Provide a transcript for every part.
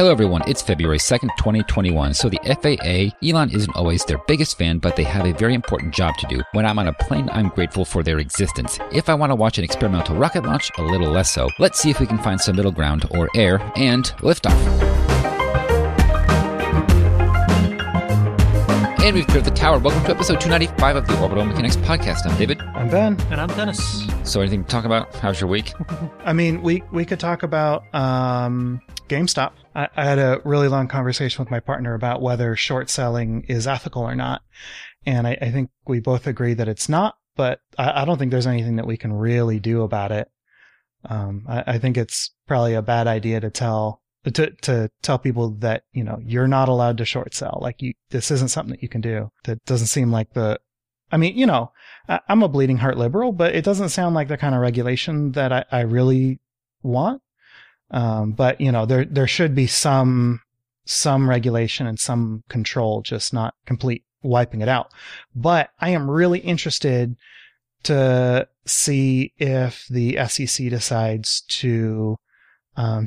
Hello everyone, it's February 2nd, 2021. So the FAA, Elon isn't always their biggest fan, but they have a very important job to do. When I'm on a plane, I'm grateful for their existence. If I want to watch an experimental rocket launch, a little less so. Let's see if we can find some middle ground or air and liftoff. And we've cleared the tower. Welcome to episode 295 of the Orbital Mechanics Podcast. I'm David. I'm Ben. And I'm Dennis. So anything to talk about? How's your week? I mean, we could talk about GameStop. I had a really long conversation with my partner about whether short selling is ethical or not. And I think we both agree that it's not, but I don't think there's anything that we can really do about it. I think it's probably a bad idea to tell people that, you know, you're not allowed to short sell. Like, this isn't something that you can do. That doesn't seem like I'm a bleeding heart liberal, but it doesn't sound like the kind of regulation that I really want. But you know, there should be some regulation and some control, just not complete wiping it out. But I am really interested to see if the SEC decides to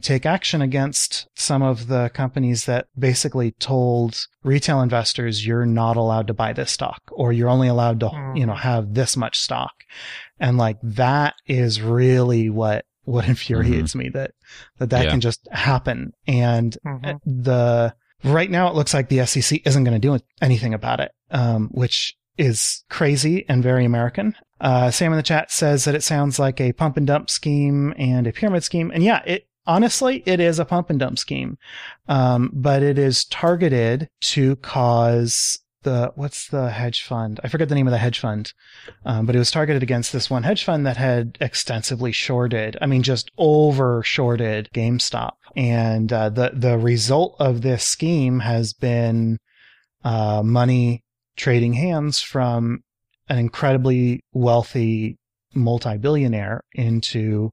take action against some of the companies that basically told retail investors, you're not allowed to buy this stock, or you're only allowed to, have this much stock. And like, that is really what infuriates me, that can just happen. And right now it looks like the SEC isn't going to do anything about it, which is crazy and very American. Sam in the chat says that it sounds like a pump and dump scheme and a pyramid scheme. And yeah, it is a pump and dump scheme. But it is targeted to cause what's the hedge fund? I forget the name of the hedge fund. But it was targeted against this one hedge fund that had extensively shorted, just over shorted GameStop. And, the result of this scheme has been, money trading hands from an incredibly wealthy multi-billionaire into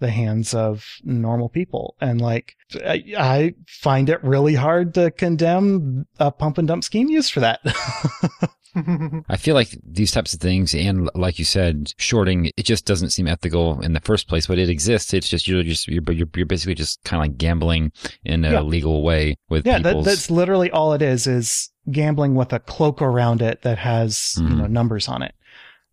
the hands of normal people. And like, I find it really hard to condemn a pump and dump scheme used for that. I feel like these types of things, and like you said, shorting, it just doesn't seem ethical in the first place, but it exists. It's just, you're basically just kind of like gambling in a legal way with people's... that's literally all it is gambling with a cloak around it that has numbers on it.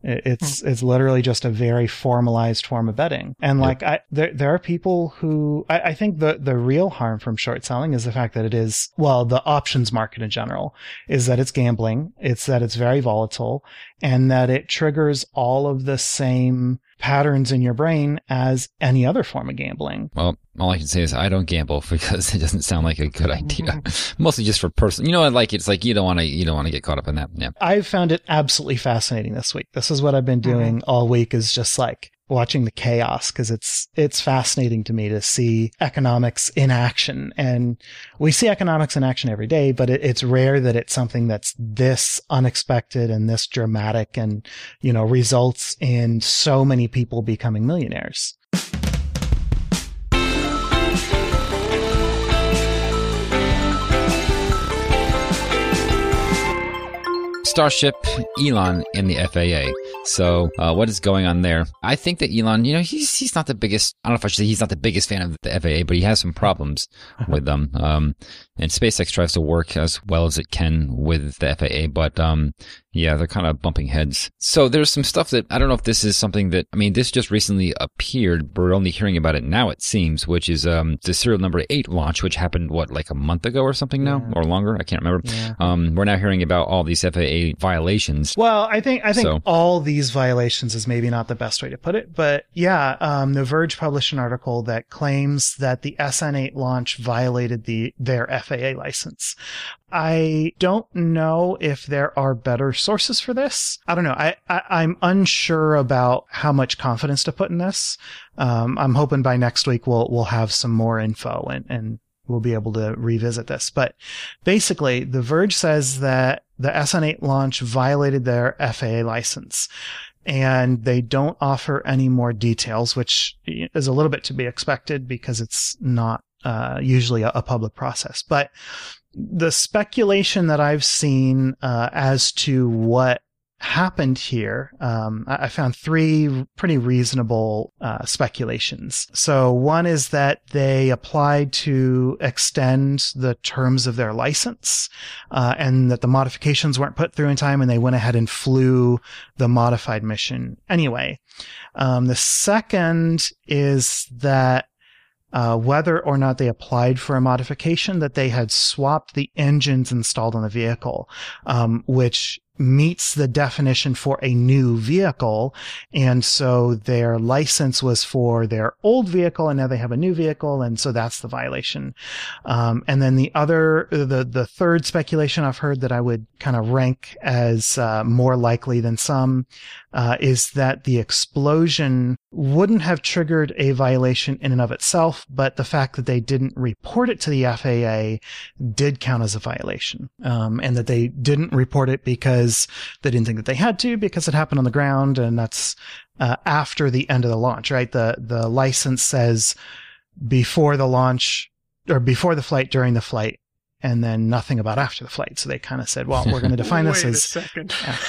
It's literally just a very formalized form of betting. And like, there are people who, I think the real harm from short selling is the fact that it is, well, the options market in general is that it's gambling. It's that it's very volatile and that it triggers all of the same patterns in your brain as any other form of gambling. Well, all I can say is I don't gamble because it doesn't sound like a good idea. Mostly just for personal, it's like you don't want to get caught up in that. Yeah. I've found it absolutely fascinating this week. This is what I've been doing all week, is just like watching the chaos, because it's fascinating to me to see economics in action. And we see economics in action every day, but it's rare that it's something that's this unexpected and this dramatic and, results in so many people becoming millionaires. Starship, Elon, and the FAA. So what is going on there? I think that Elon, he's not the biggest, I don't know if I should say he's not the biggest fan of the FAA, but he has some problems with them. And SpaceX tries to work as well as it can with the FAA, but they're kind of bumping heads. So there's some stuff that, I don't know if this is something that, this just recently appeared, but we're only hearing about it now, it seems, which is the serial number 8 launch, which happened, like a month ago or something now, or longer? I can't remember. Yeah. We're now hearing about all these FAA violations. Well, I think all these violations is maybe not the best way to put it, but yeah, The Verge published an article that claims that the SN8 launch violated their FAA license. I don't know if there are better sources for this. I don't know. I'm unsure about how much confidence to put in this. I'm hoping by next week we'll have some more info and we'll be able to revisit this. But basically, The Verge says that the SN8 launch violated their FAA license. And they don't offer any more details, which is a little bit to be expected because it's not usually a public process. But the speculation that I've seen as to what happened here, I found three pretty reasonable speculations. So one is that they applied to extend the terms of their license, and that the modifications weren't put through in time, and they went ahead and flew the modified mission anyway. The second is that whether or not they applied for a modification, that they had swapped the engines installed on the vehicle, which meets the definition for a new vehicle. And so their license was for their old vehicle, and now they have a new vehicle. And so that's the violation. And then the third speculation I've heard that I would kind of rank as more likely than some is that the explosion wouldn't have triggered a violation in and of itself, but the fact that they didn't report it to the FAA did count as a violation, and that they didn't report it because they didn't think that they had to, because it happened on the ground, and that's after the end of the launch, right? The license says before the launch, or before the flight, during the flight, and then nothing about after the flight. So they kind of said, well, we're going to define this as after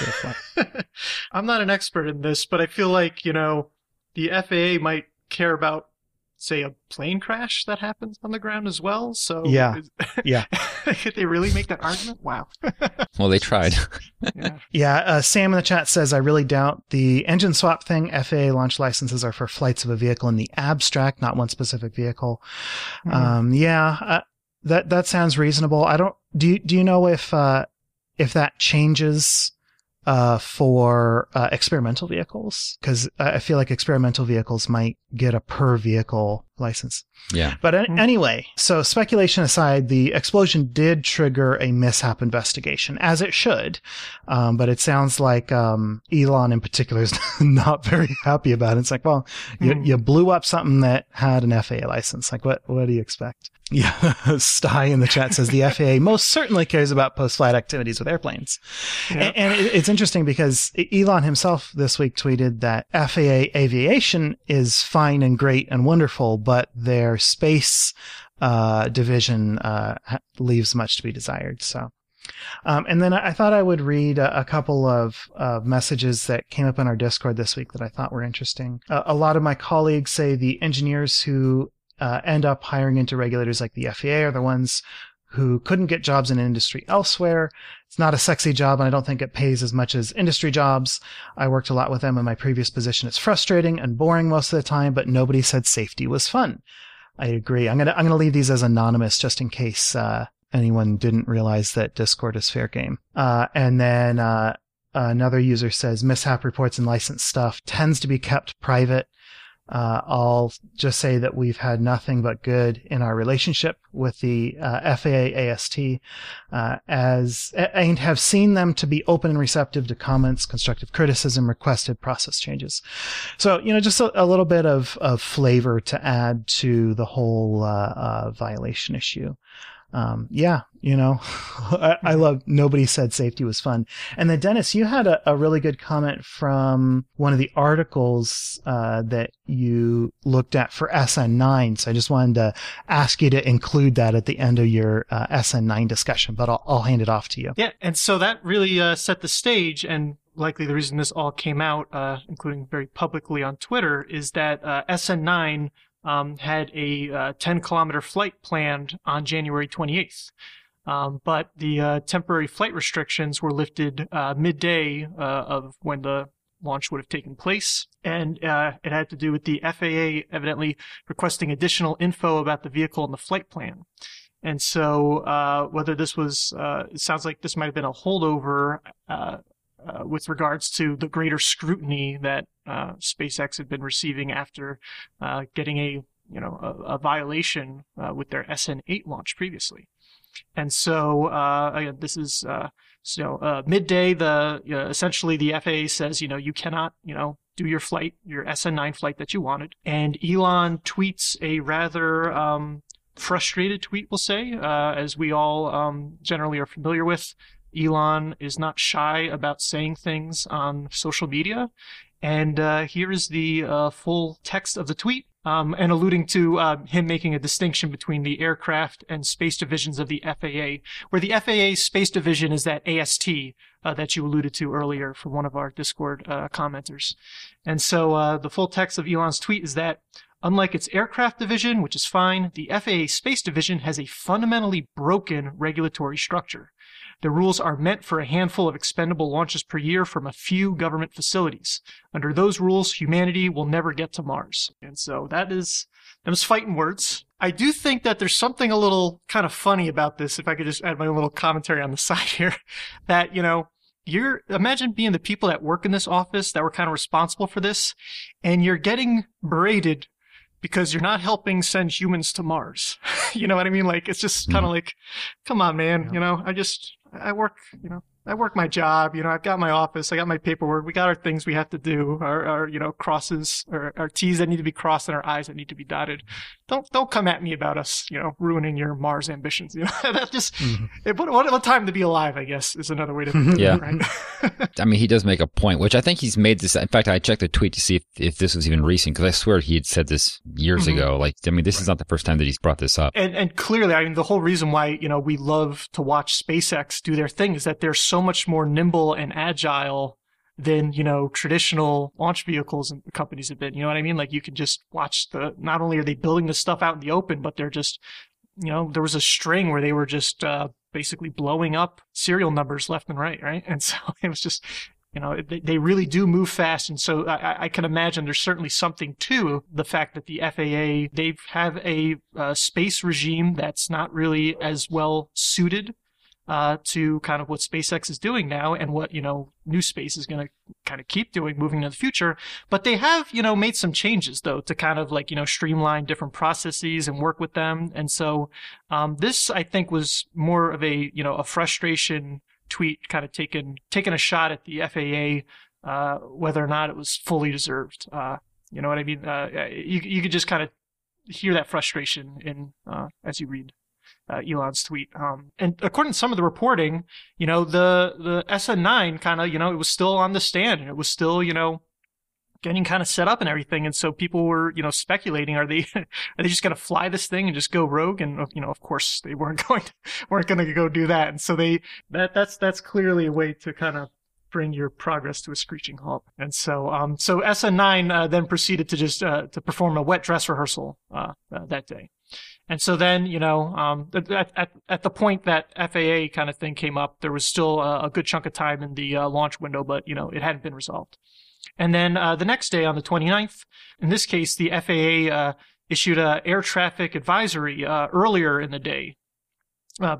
the flight. I'm not an expert in this, but I feel like, the FAA might care about, say, a plane crash that happens on the ground as well. So yeah. Could they really make that argument? Wow. Well, they tried. Yeah. Sam in the chat says, I really doubt the engine swap thing. FAA launch licenses are for flights of a vehicle in the abstract, not one specific vehicle. Mm-hmm. That sounds reasonable. I don't. Do you know if that changes for experimental vehicles? Because I feel like experimental vehicles might get a per vehicle license. Yeah. But anyway, so speculation aside, the explosion did trigger a mishap investigation, as it should. But it sounds like Elon in particular is not very happy about it. It's like, well, you blew up something that had an FAA license. Like, what do you expect? Yeah, Sty in the chat says the FAA most certainly cares about post-flight activities with airplanes. Yep. And it's interesting because Elon himself this week tweeted that FAA aviation is fine and great and wonderful, but their space division leaves much to be desired. So, and then I thought I would read a couple of messages that came up on our Discord this week that I thought were interesting. A lot of my colleagues say the engineers who end up hiring into regulators like the FAA are the ones who couldn't get jobs in industry elsewhere. It's not a sexy job, and I don't think it pays as much as industry jobs. I worked a lot with them in my previous position. It's frustrating and boring most of the time, but nobody said safety was fun. I agree. I'm gonna leave these as anonymous just in case anyone didn't realize that Discord is fair game. And then another user says mishap reports and license stuff tends to be kept private. I'll just say that we've had nothing but good in our relationship with the FAA AST, and have seen them to be open and receptive to comments, constructive criticism, requested process changes. So, just a little bit of flavor to add to the whole violation issue. I love nobody said safety was fun. And then Dennis, you had a really good comment from one of the articles that you looked at for SN9. So I just wanted to ask you to include that at the end of your SN9 discussion, but I'll hand it off to you. Yeah. And so that really set the stage, and likely the reason this all came out, including very publicly on Twitter, is that SN9 had a 10-kilometer flight planned on January 28th. But the temporary flight restrictions were lifted midday of when the launch would have taken place. And it had to do with the FAA evidently requesting additional info about the vehicle and the flight plan. And so whether this was, it sounds like this might have been a holdover with regards to the greater scrutiny that SpaceX had been receiving after getting a violation with their SN8 launch previously. And so again, this is midday. Essentially the FAA says you cannot do your flight, your SN9 flight that you wanted. And Elon tweets a rather frustrated tweet, we'll say, as we all generally are familiar with. Elon is not shy about saying things on social media. And here is the full text of the tweet. and alluding to him making a distinction between the aircraft and space divisions of the FAA, where the FAA's space division is that AST that you alluded to earlier from one of our Discord commenters. And so the full text of Elon's tweet is that, unlike its aircraft division, which is fine, the FAA space division has a fundamentally broken regulatory structure. The rules are meant for a handful of expendable launches per year from a few government facilities. Under those rules, humanity will never get to Mars. And so that is them's fighting words. I do think that there's something a little kind of funny about this, if I could just add my own little commentary on the side here, that, you know, imagine being the people that work in this office that were kind of responsible for this, and you're getting berated because you're not helping send humans to Mars. You know what I mean? Like, it's just kind of like, come on, man. Yeah. You know, I work my job. You know, I've got my office. I got my paperwork. We got our things we have to do, our you know, crosses, our T's that need to be crossed and our I's that need to be dotted. Don't come at me about us, you know, ruining your Mars ambitions. You know, that just, what time to be alive, I guess, is another way to put it, right? I mean, he does make a point, which I think he's made this. In fact, I checked the tweet to see if this was even recent, because I swear he had said this years ago. Like, I mean, this is not the first time that he's brought this up. And clearly, I mean, the whole reason why, you know, we love to watch SpaceX do their thing is that they're so much more nimble and agile than, you know, traditional launch vehicles and companies have been. You know what I mean? Like, you can just watch not only are they building the stuff out in the open, but they're just, you know, there was a string where they were just basically blowing up serial numbers left and right, right? And so it was just, you know, they really do move fast. And so I can imagine there's certainly something to the fact that the FAA, they have a space regime that's not really as well suited to kind of what SpaceX is doing now and what, you know, New Space is going to kind of keep doing moving into the future. But they have, you know, made some changes, though, to kind of like, you know, streamline different processes and work with them. And so this, I think, was more of a, you know, a frustration tweet kind of taking a shot at the FAA, whether or not it was fully deserved. You know what I mean? You could just kind of hear that frustration in as you read Elon's tweet. And according to some of the reporting, you know, the SN9 kind of, you know, it was still on the stand and it was still, you know, getting kind of set up and everything. And so people were, you know, speculating, are they just going to fly this thing and just go rogue? And, you know, of course they weren't going to go do that. And so that's clearly a way to kind of bring your progress to a screeching halt. And so so SN9 then proceeded to just to perform a wet dress rehearsal that day. And so then, you know, at the point that FAA kind of thing came up, there was still a good chunk of time in the launch window, but, you know, it hadn't been resolved. And then the next day on the 29th, in this case, the FAA issued an air traffic advisory earlier in the day,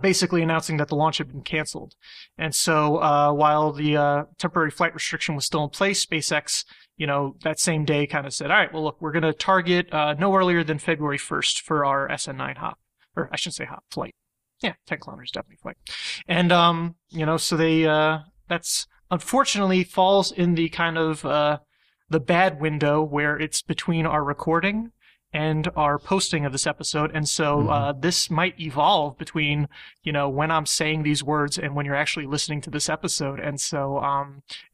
basically announcing that the launch had been canceled. And so while the temporary flight restriction was still in place, SpaceX, you know, that same day kind of said, all right, well, look, we're going to target no earlier than February 1st for our SN9 hop, or I shouldn't say hop, flight. Yeah, 10 kilometers, definitely flight. And, you know, so they, that's unfortunately falls in the kind of the bad window where it's between our recording and our posting of this episode. And so this might evolve between, you know, when I'm saying these words and when you're actually listening to this episode. And so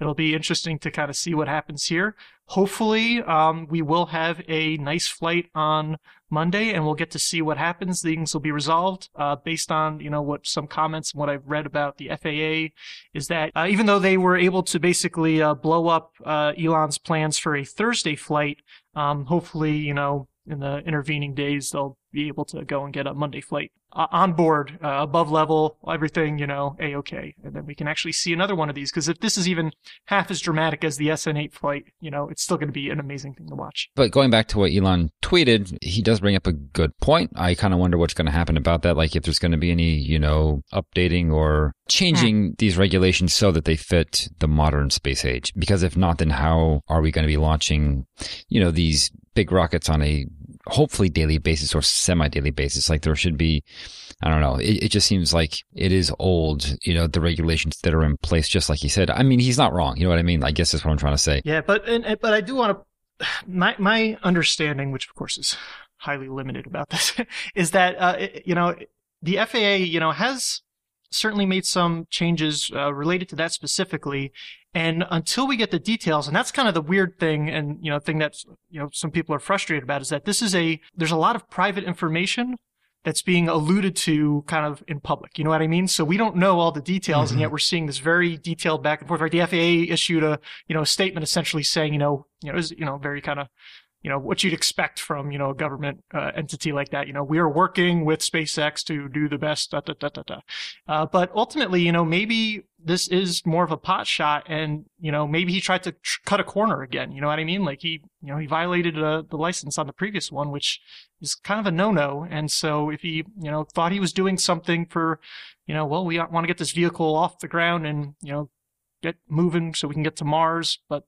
it'll be interesting to kind of see what happens here. Hopefully we will have a nice flight on Monday and we'll get to see what happens. Things will be resolved based on, you know, what some comments and what I've read about the FAA is that even though they were able to basically blow up Elon's plans for a Thursday flight, hopefully, you know, in the intervening days, they'll be able to go and get a Monday flight on board, above level, everything, you know, A-OK. And then we can actually see another one of these, because if this is even half as dramatic as the SN8 flight, you know, it's still going to be an amazing thing to watch. But going back to what Elon tweeted, he does bring up a good point. I kind of wonder what's going to happen about that, like if there's going to be any, you know, updating or changing these regulations so that they fit the modern space age. Because if not, then how are we going to be launching, you know, these big rockets on a hopefully daily basis or semi-daily basis? Like there should be, I don't know, it just seems like it is old, you know, the regulations that are in place, just like he said. I mean, he's not wrong. You know what I mean? I guess that's what I'm trying to say. Yeah, but I do want to, my understanding, which of course is highly limited about this, is that, you know, the FAA, you know, has certainly made some changes related to that specifically. And until we get the details, and that's kind of the weird thing, and thing that some people are frustrated about, is that this is there's a lot of private information that's being alluded to kind of in public. You know what I mean? So we don't know all the details, and yet we're seeing this very detailed back and forth. Right? The FAA issued a a statement essentially saying it was very kind of what you'd expect from a government entity like that. We are working with SpaceX to do the best. But ultimately, maybe this is more of a pot shot, and maybe he tried to cut a corner again. You know what I mean? Like he violated the license on the previous one, which is kind of a no-no. And so if he thought he was doing something for well, we want to get this vehicle off the ground and get moving so we can get to Mars, but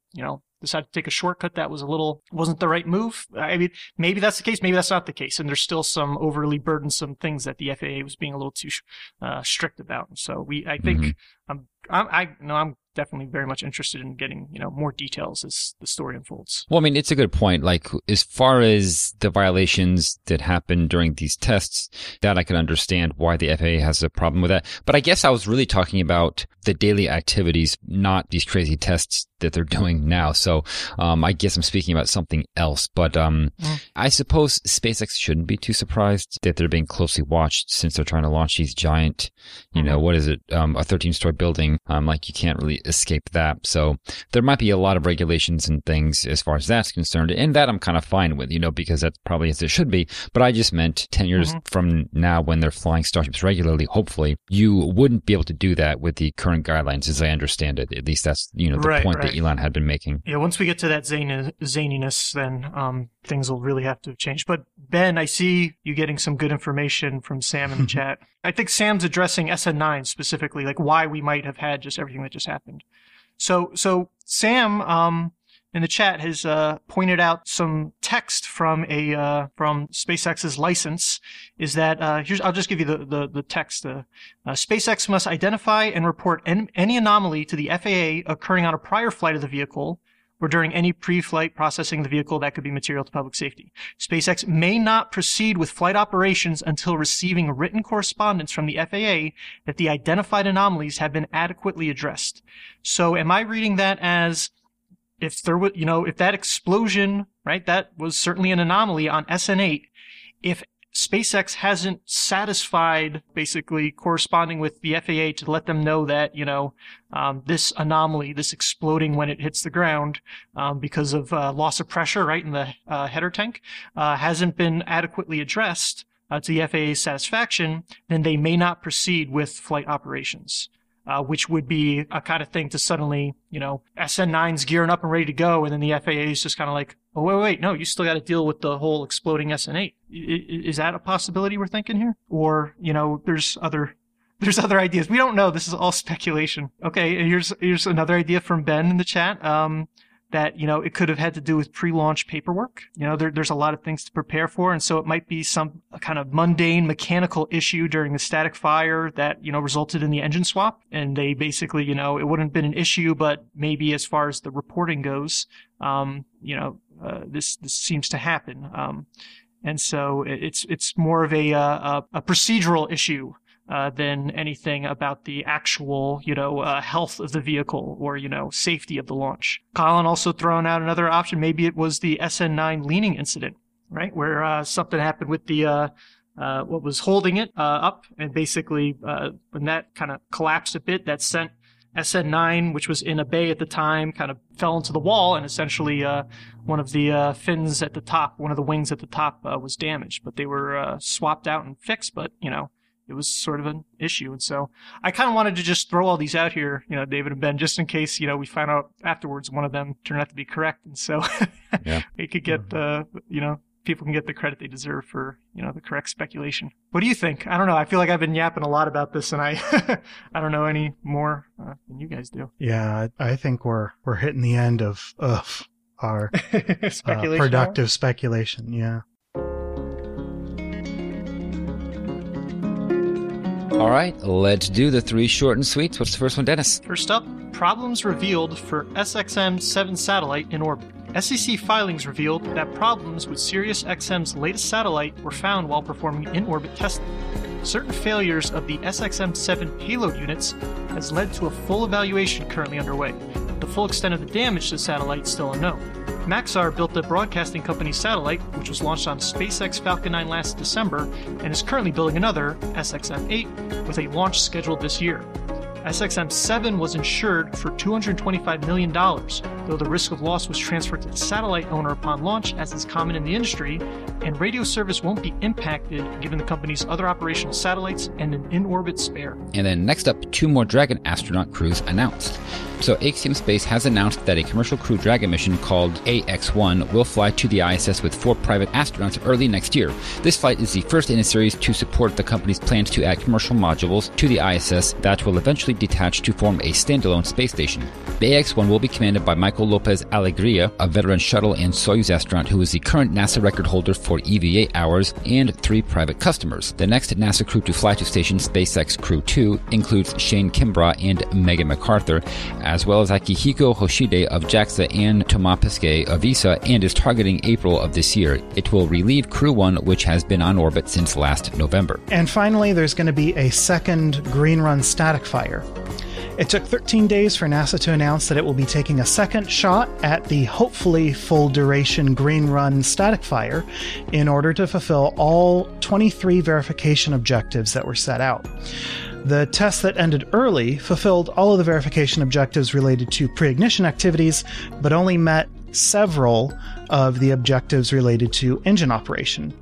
decided to take a shortcut that wasn't the right move. I mean, maybe that's the case, maybe that's not the case. And there's still some overly burdensome things that the FAA was being a little too strict about. So I think I'm definitely very much interested in getting, more details as the story unfolds. Well, I mean, it's a good point. Like, as far as the violations that happened during these tests, that I can understand why the FAA has a problem with that. But I guess I was really talking about the daily activities, not these crazy tests that they're doing now. So I guess I'm speaking about something else. But I suppose SpaceX shouldn't be too surprised that they're being closely watched, since they're trying to launch these giant, what is it, a 13-story building. Like, you can't really escape that. So there might be a lot of regulations and things as far as that's concerned, and that I'm kind of fine with, because that's probably as it should be. But I just meant 10 years from now, when they're flying Starships regularly, hopefully, you wouldn't be able to do that with the current guidelines, as I understand it. At least that's, the point that Elon had been making. Yeah, once we get to that zaniness, then things will really have to change. But Ben, I see you getting some good information from Sam in the chat. I think Sam's addressing SN9 specifically, like why we might have had just everything that just happened. So Sam in the chat has pointed out some text from SpaceX's license. Is that I'll just give you the text. SpaceX must identify and report any anomaly to the FAA occurring on a prior flight of the vehicle, or during any pre-flight processing of the vehicle that could be material to public safety. SpaceX may not proceed with flight operations until receiving written correspondence from the FAA that the identified anomalies have been adequately addressed. So am I reading that as, if there was, if that explosion, right, that was certainly an anomaly on SN8, if SpaceX hasn't satisfied basically corresponding with the FAA to let them know that, this anomaly, this exploding when it hits the ground because of loss of pressure, right, in the header tank, hasn't been adequately addressed to the FAA's satisfaction, then they may not proceed with flight operations. Which would be a kind of thing to suddenly, SN9's gearing up and ready to go, and then the FAA is just kind of like, oh, wait, no, you still got to deal with the whole exploding SN8. Is that a possibility we're thinking here? Or, there's other ideas. We don't know. This is all speculation. Okay, here's another idea from Ben in the chat. That, it could have had to do with pre-launch paperwork. There's a lot of things to prepare for. And so it might be some kind of mundane mechanical issue during the static fire that, resulted in the engine swap. And they basically, it wouldn't have been an issue, but maybe as far as the reporting goes, this seems to happen. And so it's more of a procedural issue than anything about the actual, health of the vehicle or, safety of the launch. Colin also thrown out another option. Maybe it was the SN9 leaning incident, right? Where something happened with the what was holding it up, and basically when that kind of collapsed a bit, that sent SN9, which was in a bay at the time, kind of fell into the wall, and essentially one of the fins at the top, one of the wings at the top was damaged, but they were swapped out and fixed, but, it was sort of an issue. And so I kind of wanted to just throw all these out here, David and Ben, just in case, we find out afterwards one of them turned out to be correct. And so we could get people can get the credit they deserve for, the correct speculation. What do you think? I don't know. I feel like I've been yapping a lot about this, and I I don't know any more than you guys do. Yeah, I think we're hitting the end of our speculation, productive speculation. Yeah. All right, let's do the three short and sweets. What's the first one, Dennis? First up, problems revealed for SXM-7 satellite in orbit. SEC filings revealed that problems with SiriusXM's latest satellite were found while performing in-orbit testing. certain failures of the SXM-7 payload units has led to a full evaluation currently underway. The full extent of the damage to the satellite is still unknown. Maxar built the broadcasting company's satellite, which was launched on SpaceX Falcon 9 last December, and is currently building another, SXM-8, with a launch scheduled this year. SXM-7 was insured for $225 million, though the risk of loss was transferred to the satellite owner upon launch, as is common in the industry, and radio service won't be impacted given the company's other operational satellites and an in-orbit spare. And then next up, two more Dragon astronaut crews announced. So Axiom Space has announced that a commercial crew Dragon mission called AX-1 will fly to the ISS with four private astronauts early next year. This flight is the first in a series to support the company's plans to add commercial modules to the ISS that will eventually detach to form a standalone space station. The AX-1 will be commanded by Michael Lopez Alegría, a veteran shuttle and Soyuz astronaut who is the current NASA record holder for EVA hours and three private customers. The next NASA crew to fly to station, SpaceX Crew 2, includes Shane Kimbrough and Megan MacArthur, as well as Akihiko Hoshide of JAXA and Thomas Pesquet of ESA, and is targeting April of this year. It will relieve Crew 1, which has been on orbit since last November. And finally, there's going to be a second Green Run static fire. It took 13 days for NASA to announce that it will be taking a second shot at the hopefully full-duration Green Run static fire in order to fulfill all 23 verification objectives that were set out. The test that ended early fulfilled all of the verification objectives related to pre-ignition activities, but only met several of the objectives related to engine operation.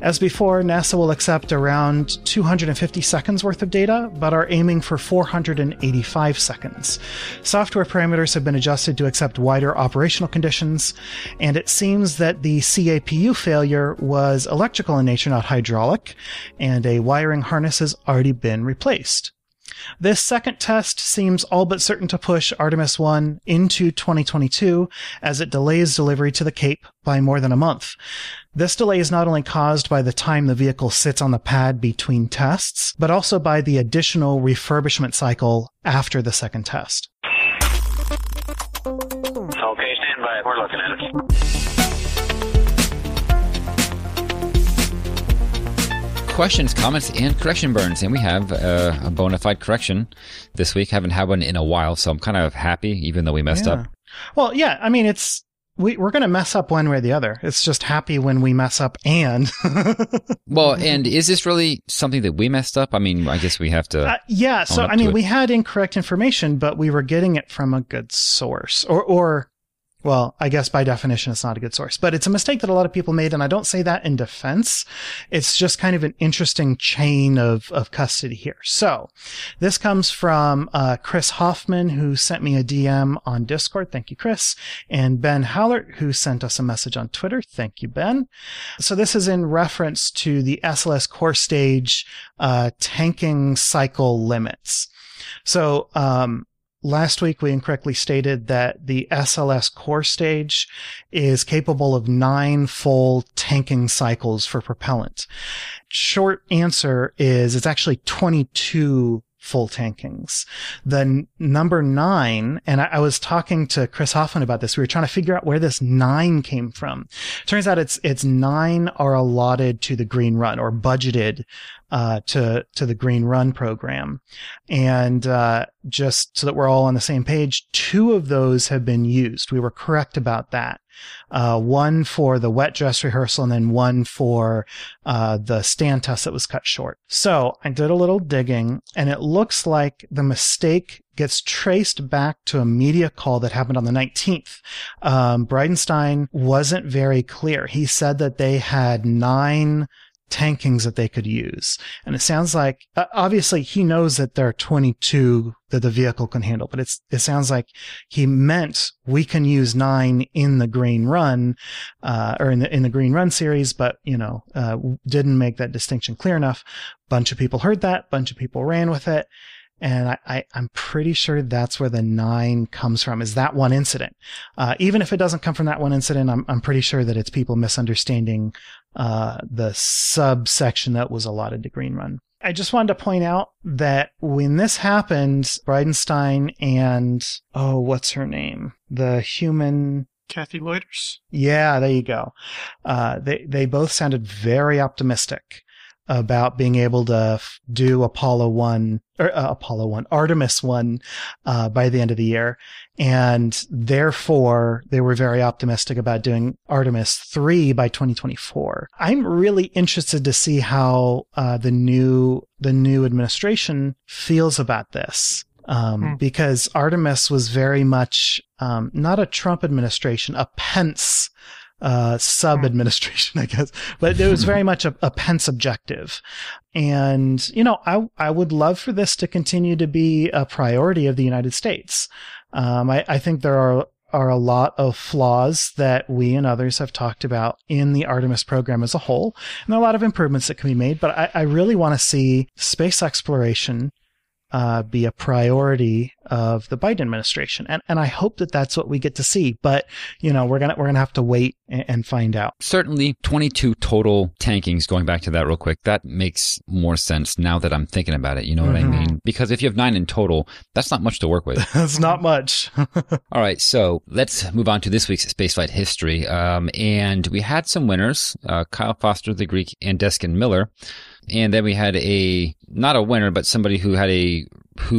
As before, NASA will accept around 250 seconds worth of data, but are aiming for 485 seconds. Software parameters have been adjusted to accept wider operational conditions, and it seems that the CAPU failure was electrical in nature, not hydraulic, and a wiring harness has already been replaced. This second test seems all but certain to push Artemis 1 into 2022 as it delays delivery to the Cape by more than a month. This delay is not only caused by the time the vehicle sits on the pad between tests, but also by the additional refurbishment cycle after the second test. Okay, stand by. We're looking at it. Questions, comments, and correction burns. And we have a bona fide correction this week. Haven't had one in a while, so I'm kind of happy, even though we messed up. Well, yeah, I mean, it's we're going to mess up one way or the other. It's just happy when we mess up and... Well, and is this really something that we messed up? I mean, I guess we have to... yeah, so, I mean, we had incorrect information, but we were getting it from a good source. Or well, I guess by definition, it's not a good source, but it's a mistake that a lot of people made. And I don't say that in defense. It's just kind of an interesting chain of custody here. So this comes from Chris Hoffman, who sent me a DM on Discord. Thank you, Chris. And Ben Hallert, who sent us a message on Twitter. Thank you, Ben. So this is in reference to the SLS core stage tanking cycle limits. So, last week, we incorrectly stated that the SLS core stage is capable of 9 full tanking cycles for propellant. Short answer is it's actually 22 full tankings. The number 9, and I was talking to Chris Hoffman about this. We were trying to figure out where this 9 came from. Turns out it's 9 are allotted to the Green Run or budgeted to the Green Run program. And just so that we're all on the same page, 2 of those have been used. We were correct about that. One for the wet dress rehearsal and then one for the stand test that was cut short. So I did a little digging, and it looks like the mistake gets traced back to a media call that happened on the 19th. Bridenstine wasn't very clear. He said that they had 9 tankings that they could use. And it sounds like, obviously he knows that there are 22 that the vehicle can handle, but it sounds like he meant we can use 9 in the Green Run, or in the Green Run series, but, didn't make that distinction clear enough. Bunch of people heard that, bunch of people ran with it. And I'm pretty sure that's where the 9 comes from, is that one incident. Even if it doesn't come from that one incident, I'm pretty sure that it's people misunderstanding the subsection that was allotted to Green Run. I just wanted to point out that when this happened, Bridenstine and, what's her name? The human... Kathy Loiters? Yeah, there you go. They both sounded very optimistic. about being able to do Artemis 1 by the end of the year. And therefore, they were very optimistic about doing Artemis 3 by 2024. I'm really interested to see how the new administration feels about this. Because Artemis was very much not a Trump administration, a Pence sub-administration, I guess. But it was very much a Pence objective. And, you know, I would love for this to continue to be a priority of the United States. I think there are a lot of flaws that we and others have talked about in the Artemis program as a whole. And there are a lot of improvements that can be made. But I really want to see space exploration be a priority of the Biden administration. And I hope that that's what we get to see. But, you know, we're going to have to wait and find out. Certainly 22 total tankings, going back to that real quick, that makes more sense now that I'm thinking about it. You know what I mean? Because if you have 9 in total, that's not much to work with. That's not much. All right. So let's move on to this week's spaceflight history. And we had some winners, Kyle Foster, the Greek, and Deskin Miller. And then we had not a winner, but somebody who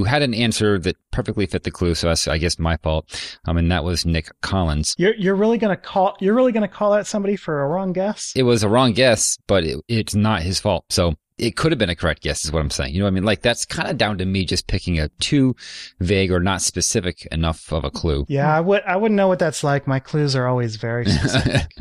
had an answer that perfectly fit the clue. So that's, I guess, my fault. And that was Nick Collins. You're really gonna call out somebody for a wrong guess? It was a wrong guess, but it's not his fault. So it could have been a correct guess, is what I'm saying. You know what I mean? Like, that's kind of down to me just picking a too vague or not specific enough of a clue. Yeah, I wouldn't know what that's like. My clues are always very specific.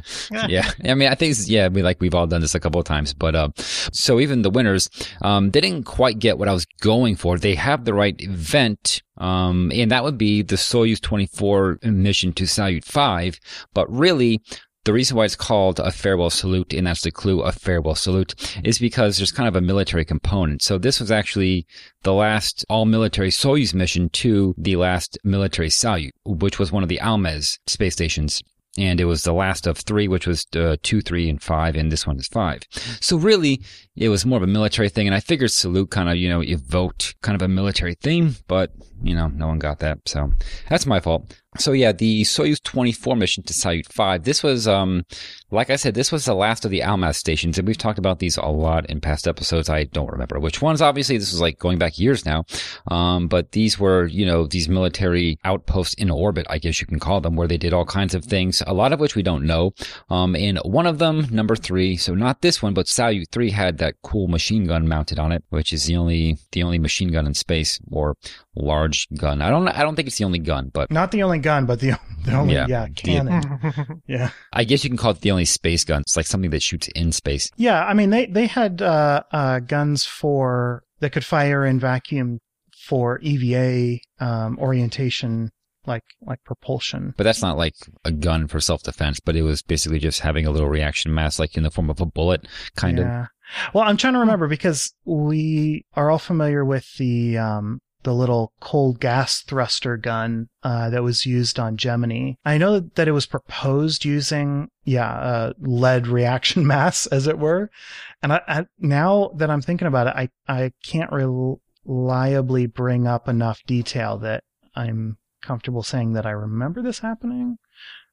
Yeah. I mean, I think, we've all done this a couple of times. But so even the winners, they didn't quite get what I was going for. They have the right event. And that would be the Soyuz 24 mission to Salyut 5. But really, the reason why it's called a farewell salute, and that's the clue, a farewell salute, is because there's kind of a military component. So this was actually the last all-military Soyuz mission to the last military Salyut, which was one of the Almaz space stations. And it was the last of 3, which was 2, 3, and 5, and this one is 5. So really, it was more of a military thing. And I figured salute kind of, you know, evoked kind of a military theme, but, you know, no one got that. So that's my fault. So yeah, the Soyuz 24 mission to Salyut 5, this was, like I said, this was the last of the Almaz stations. And we've talked about these a lot in past episodes. I don't remember which ones, obviously. This was like going back years now. But these were, you know, these military outposts in orbit, I guess you can call them, where they did all kinds of things, a lot of which we don't know. And one of them, number 3, so not this one, but Salyut 3 had that cool machine gun mounted on it, which is the only machine gun in space, or large gun. I don't think it's the only gun, but not the only gun, but the only cannon. Yeah, I guess you can call it the only space gun. It's like something that shoots in space. Yeah, I mean they had guns for that could fire in vacuum for EVA orientation. Like propulsion. But that's not like a gun for self-defense, but it was basically just having a little reaction mass, like in the form of a bullet, kind of. Well, I'm trying to remember because we are all familiar with the little cold gas thruster gun that was used on Gemini. I know that it was proposed using lead reaction mass, as it were. And I now that I'm thinking about it, I can't reliably bring up enough detail that I'm comfortable saying that I remember this happening.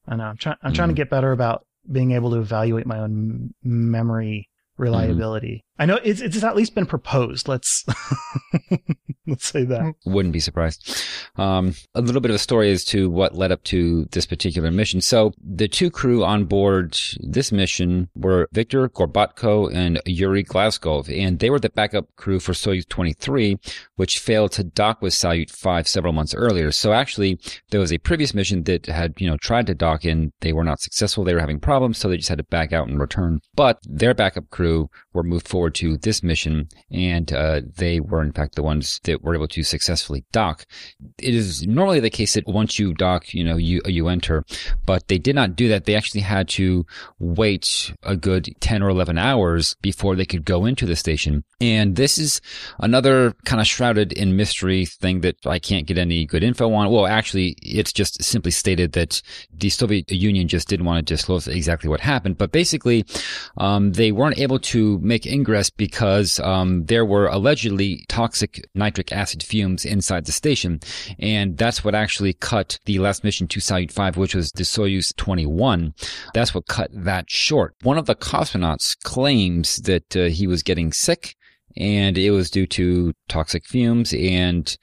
I know I'm trying to get better about being able to evaluate my own memory reliability. I know it's at least been proposed. Let's say that. Wouldn't be surprised. A little bit of a story as to what led up to this particular mission. So the 2 crew on board this mission were Viktor Gorbatko and Yuri Glaskov, and they were the backup crew for Soyuz 23, which failed to dock with Salyut 5 several months earlier. So actually, there was a previous mission that had, you know, tried to dock in. They were not successful. They were having problems, so they just had to back out and return. But their backup crew were moved forward to this mission, and they were in fact the ones that were able to successfully dock. It is normally the case that once you dock, you know, you enter, but they did not do that. They actually had to wait a good 10 or 11 hours before they could go into the station. And this is another kind of shrouded in mystery thing that I can't get any good info on. Well, actually, it's just simply stated that the Soviet Union just didn't want to disclose exactly what happened, but basically they weren't able to make ingress addressed because there were allegedly toxic nitric acid fumes inside the station, and that's what actually cut the last mission to Salyut 5, which was the Soyuz 21. That's what cut that short. One of the cosmonauts claims that he was getting sick, and it was due to toxic fumes, and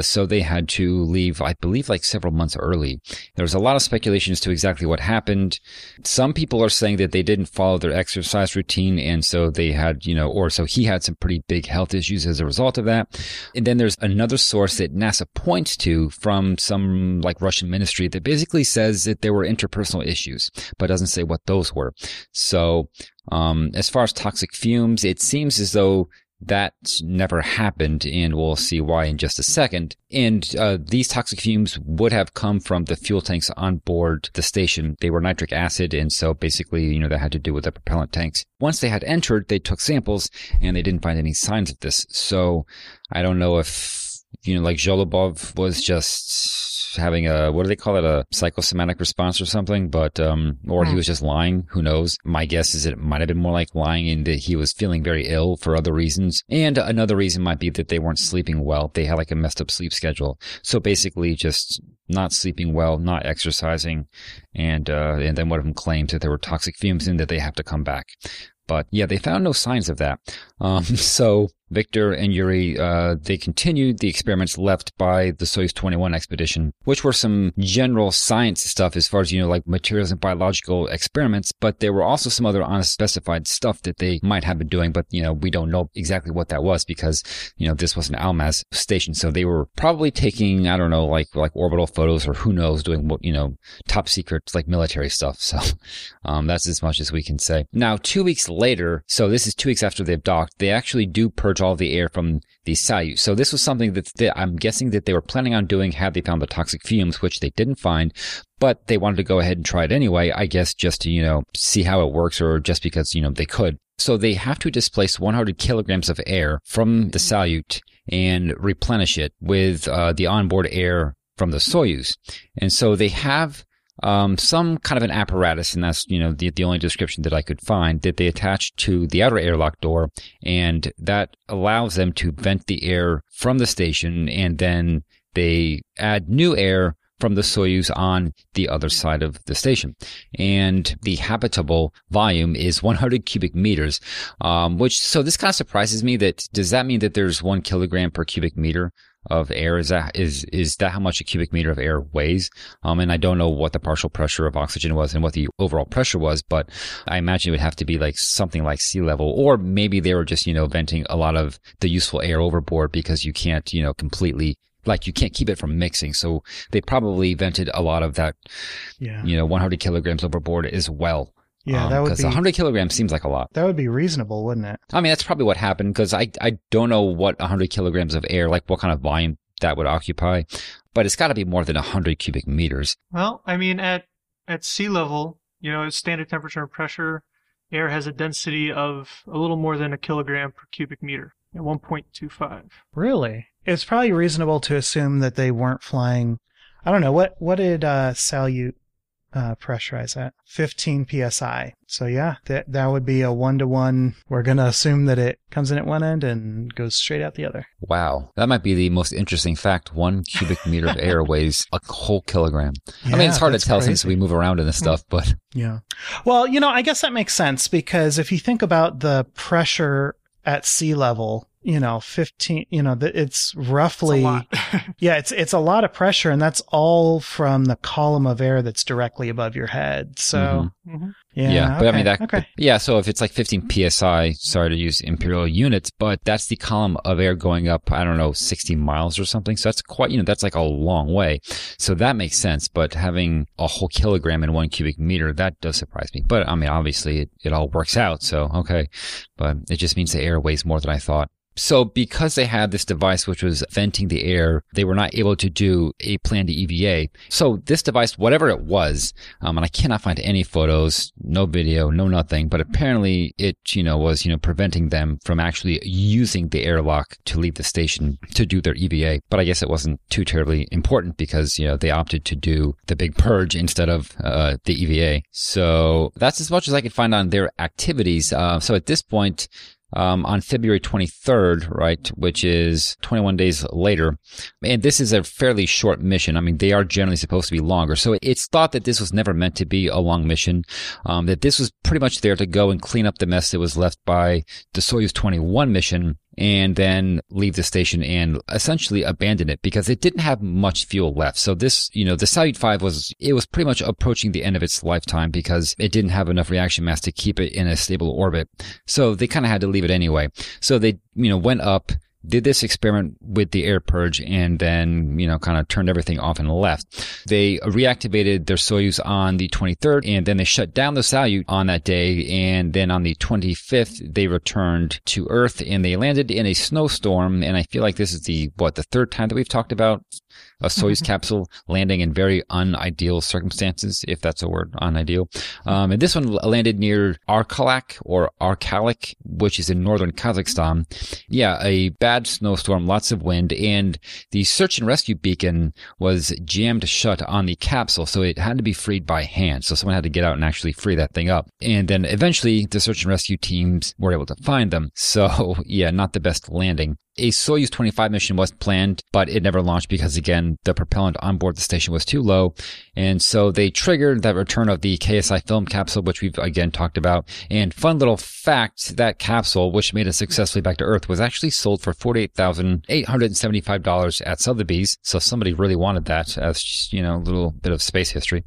so they had to leave, I believe, like several months early. There was a lot of speculation as to exactly what happened. Some people are saying that they didn't follow their exercise routine, and so they had, or so he had some pretty big health issues as a result of that. And then there's another source that NASA points to from some like Russian ministry that basically says that there were interpersonal issues, but doesn't say what those were. So as far as toxic fumes, it seems as though that never happened, and we'll see why in just a second. And these toxic fumes would have come from the fuel tanks on board the station. They were nitric acid, and so basically, that had to do with the propellant tanks. Once they had entered, they took samples, and they didn't find any signs of this. So I don't know if, like Zholobov was just having a, what do they call it, a psychosomatic response or something, but or he was just lying. Who knows? My guess is it might have been more like lying in that he was feeling very ill for other reasons. And another reason might be that they weren't sleeping well. They had like a messed up sleep schedule. So basically just not sleeping well, not exercising, and then one of them claimed that there were toxic fumes and that they have to come back. But yeah, they found no signs of that. So Victor and Yuri, they continued the experiments left by the Soyuz 21 expedition, which were some general science stuff as far as, like materials and biological experiments. But there were also some other unspecified stuff that they might have been doing. But, we don't know exactly what that was because, this was an Almaz station. So they were probably taking, I don't know, like orbital photos or who knows, doing what, top secret, like military stuff. So that's as much as we can say. Now, 2 weeks later, so this is 2 weeks after they've docked, they actually do purge all the air from the Salyut. So this was something that I'm guessing that they were planning on doing had they found the toxic fumes, which they didn't find, but they wanted to go ahead and try it anyway, I guess just to, see how it works or just because, they could. So they have to displace 100 kilograms of air from the Salyut and replenish it with the onboard air from the Soyuz. And so they have some kind of an apparatus, and that's, the only description that I could find, that they attach to the outer airlock door, and that allows them to vent the air from the station, and then they add new air from the Soyuz on the other side of the station. And the habitable volume is 100 cubic meters, which, so this kind of surprises me. That, does that mean that there's 1 kilogram per cubic meter of air? Is that how much a cubic meter of air weighs? And I don't know what the partial pressure of oxygen was and what the overall pressure was, but I imagine it would have to be like something like sea level, or maybe they were just, venting a lot of the useful air overboard because you can't, completely, like you can't keep it from mixing. So they probably vented a lot of that, 100 kilograms overboard as well. Yeah, that would be, because 100 kilograms seems like a lot. That would be reasonable, wouldn't it? I mean, that's probably what happened, because I don't know what 100 kilograms of air, like what kind of volume that would occupy, but it's got to be more than 100 cubic meters. Well, I mean, at sea level, standard temperature and pressure, air has a density of a little more than a kilogram per cubic meter, at 1.25. Really? It's probably reasonable to assume that they weren't flying. I don't know, what did Salyut pressurize at? 15 psi. So yeah, that would be a 1-to-1. We're going to assume that it comes in at one end and goes straight out the other. Wow. That might be the most interesting fact. 1 cubic meter of air weighs a whole kilogram. Yeah, I mean, it's hard to tell crazy, since we move around in this stuff, but. Yeah. Well, I guess that makes sense, because if you think about the pressure at sea level, 15, it's roughly, yeah, it's a lot of pressure, and that's all from the column of air that's directly above your head. So, mm-hmm. Yeah, okay, but I mean, that, okay. Yeah, so if it's like 15 psi, sorry to use imperial units, but that's the column of air going up, I don't know, 60 miles or something. So that's quite, that's like a long way. So that makes sense. But having a whole kilogram in 1 cubic meter, that does surprise me. But I mean, obviously it all works out. So, okay. But it just means the air weighs more than I thought. So because they had this device which was venting the air, they were not able to do a planned EVA. So this device, whatever it was, and I cannot find any photos, no video, no nothing, but apparently it, was, preventing them from actually using the airlock to leave the station to do their EVA. But I guess it wasn't too terribly important because, they opted to do the big purge instead of the EVA. So that's as much as I could find on their activities. So at this point, on February 23rd, right, which is 21 days later. And this is a fairly short mission. I mean, they are generally supposed to be longer. So it's thought that this was never meant to be a long mission, that this was pretty much there to go and clean up the mess that was left by the Soyuz 21 mission, and then leave the station and essentially abandon it because it didn't have much fuel left. So this, you know, the Salyut 5 was pretty much approaching the end of its lifetime because it didn't have enough reaction mass to keep it in a stable orbit. So they kind of had to leave it anyway. So they, you know, went up, did this experiment with the air purge, and then, you know, kind of turned everything off and left. They reactivated their Soyuz on the 23rd, and then they shut down the Salyut on that day. And then on the 25th, they returned to Earth, and they landed in a snowstorm. And I feel like this is the third time that we've talked about a Soyuz capsule landing in very unideal circumstances, if that's a word, unideal. And this one landed near Arkalik, which is in northern Kazakhstan. Yeah, a bad snowstorm, lots of wind, and the search and rescue beacon was jammed shut on the capsule, so it had to be freed by hand. So someone had to get out and actually free that thing up. And then eventually, the search and rescue teams were able to find them. So, yeah, not the best landing. A Soyuz 25 mission was planned, but it never launched because, again, the propellant on board the station was too low. And so they triggered that return of the KSI film capsule, which we've, again, talked about. And fun little fact, that capsule, which made it successfully back to Earth, was actually sold for $48,875 at Sotheby's. So somebody really wanted that as, you know, a little bit of space history.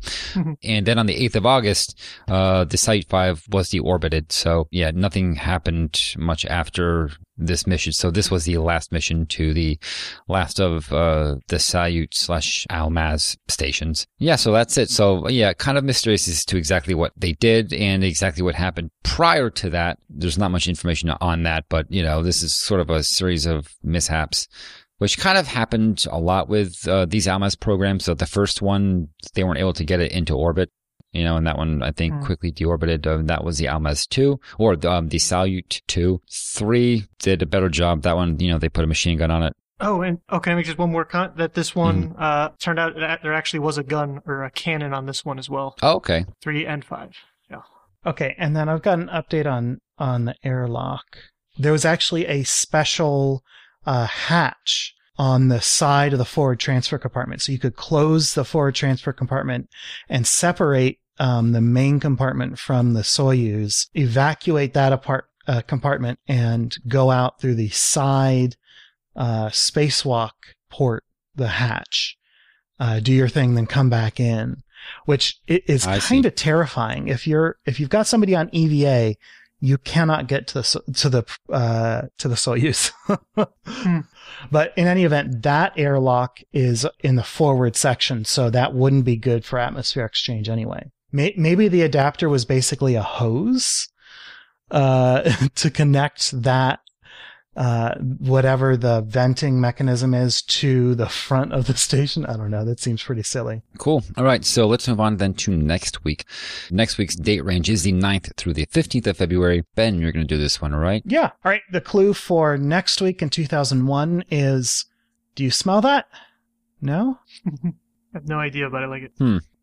And then on the 8th of August, the Salyut 5 was deorbited. So, yeah, nothing happened much after this mission. So this was the last mission to the last of the Salyut/Almaz stations. Yeah, so that's it. So yeah, kind of mysterious as to exactly what they did and exactly what happened prior to that. There's not much information on that, but you know, this is sort of a series of mishaps, which kind of happened a lot with these Almaz programs. So the first one, they weren't able to get it into orbit. You know, and that one, I think, quickly deorbited. That was the Almaz 2 or the Salyut 2. 3 did a better job. That one, you know, they put a machine gun on it. Oh, and okay, I make just one more comment that this one turned out that there actually was a gun or a cannon on this one as well. Oh, okay. 3 and 5. Yeah. Okay, and then I've got an update on the airlock. There was actually a special hatch on the side of the forward transfer compartment. So you could close the forward transfer compartment and separate the main compartment from the Soyuz, evacuate that compartment, and go out through the side spacewalk port, the hatch. Do your thing, then come back in, which is kind of terrifying. If you've got somebody on EVA, you cannot get to the Soyuz. But in any event, that airlock is in the forward section, so that wouldn't be good for atmosphere exchange anyway. Maybe the adapter was basically a hose to connect that whatever the venting mechanism is to the front of the station. I don't know. That seems pretty silly. Cool. All right. So let's move on then to next week. Next week's date range is the 9th through the 15th of February. Ben, you're going to do this one, right? Yeah. All right. The clue for next week in 2001 is, do you smell that? No? I have no idea, but I like it.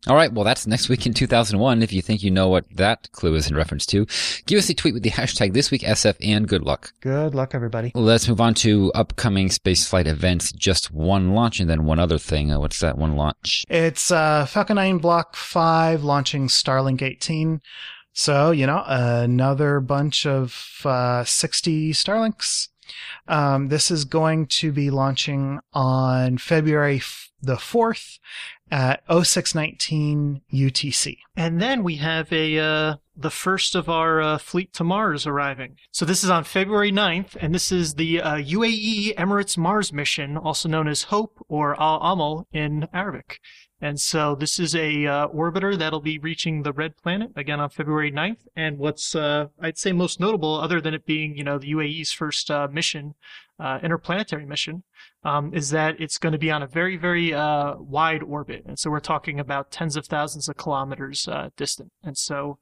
All right. Well, that's next week in 2001. If you think you know what that clue is in reference to, give us a tweet with the hashtag ThisWeekSF and good luck. Good luck, everybody. Let's move on to upcoming spaceflight events. Just one launch and then one other thing. What's that one launch? It's Falcon 9 Block 5 launching Starlink 18. So, you know, another bunch of 60 Starlinks. This is going to be launching on February the 4th at 0619 UTC. And then we have the first of our fleet to Mars arriving. So this is on February 9th, and this is the UAE Emirates Mars mission, also known as HOPE or Al-Amal in Arabic. And so this is a orbiter that'll be reaching the red planet again on February 9th. And what's I'd say most notable, other than it being, you know, the UAE's first mission, interplanetary mission, is that it's going to be on a very, very wide orbit. And so we're talking about tens of thousands of kilometers distant. And so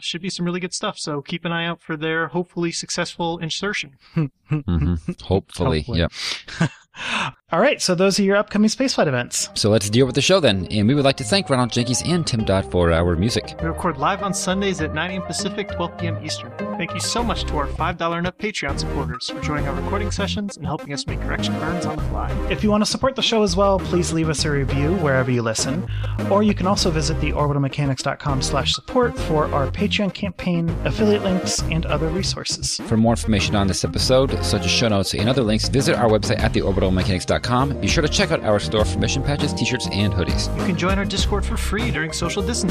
should be some really good stuff. So keep an eye out for their hopefully successful insertion. Hopefully. Yep. All right, so those are your upcoming spaceflight events. So let's deal with the show then. And we would like to thank Ronald Jenkins and Tim Dodd for our music. We record live on Sundays at 9 a.m. Pacific, 12 p.m. Eastern. Thank you so much to our $5 and up Patreon supporters for joining our recording sessions and helping us make correction errors on the fly. If you want to support the show as well, please leave us a review wherever you listen, or you can also visit the orbitalmechanics.com/support for our Patreon campaign, affiliate links, and other resources. For more information on this episode, such as show notes and other links, visit our website at theorbitalmechanics.com. Be sure to check out our store for mission patches, t-shirts, and hoodies. You can join our Discord for free during social distancing.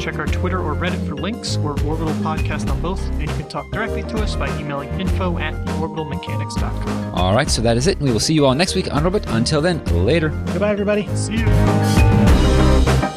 Check our Twitter or Reddit for links, or Orbital Podcast on both, and you can talk directly to us by emailing info@theorbitalmechanics.com. All right, so that is it, and we will see you all next week on Orbit. Until then, later. Goodbye, everybody. See you.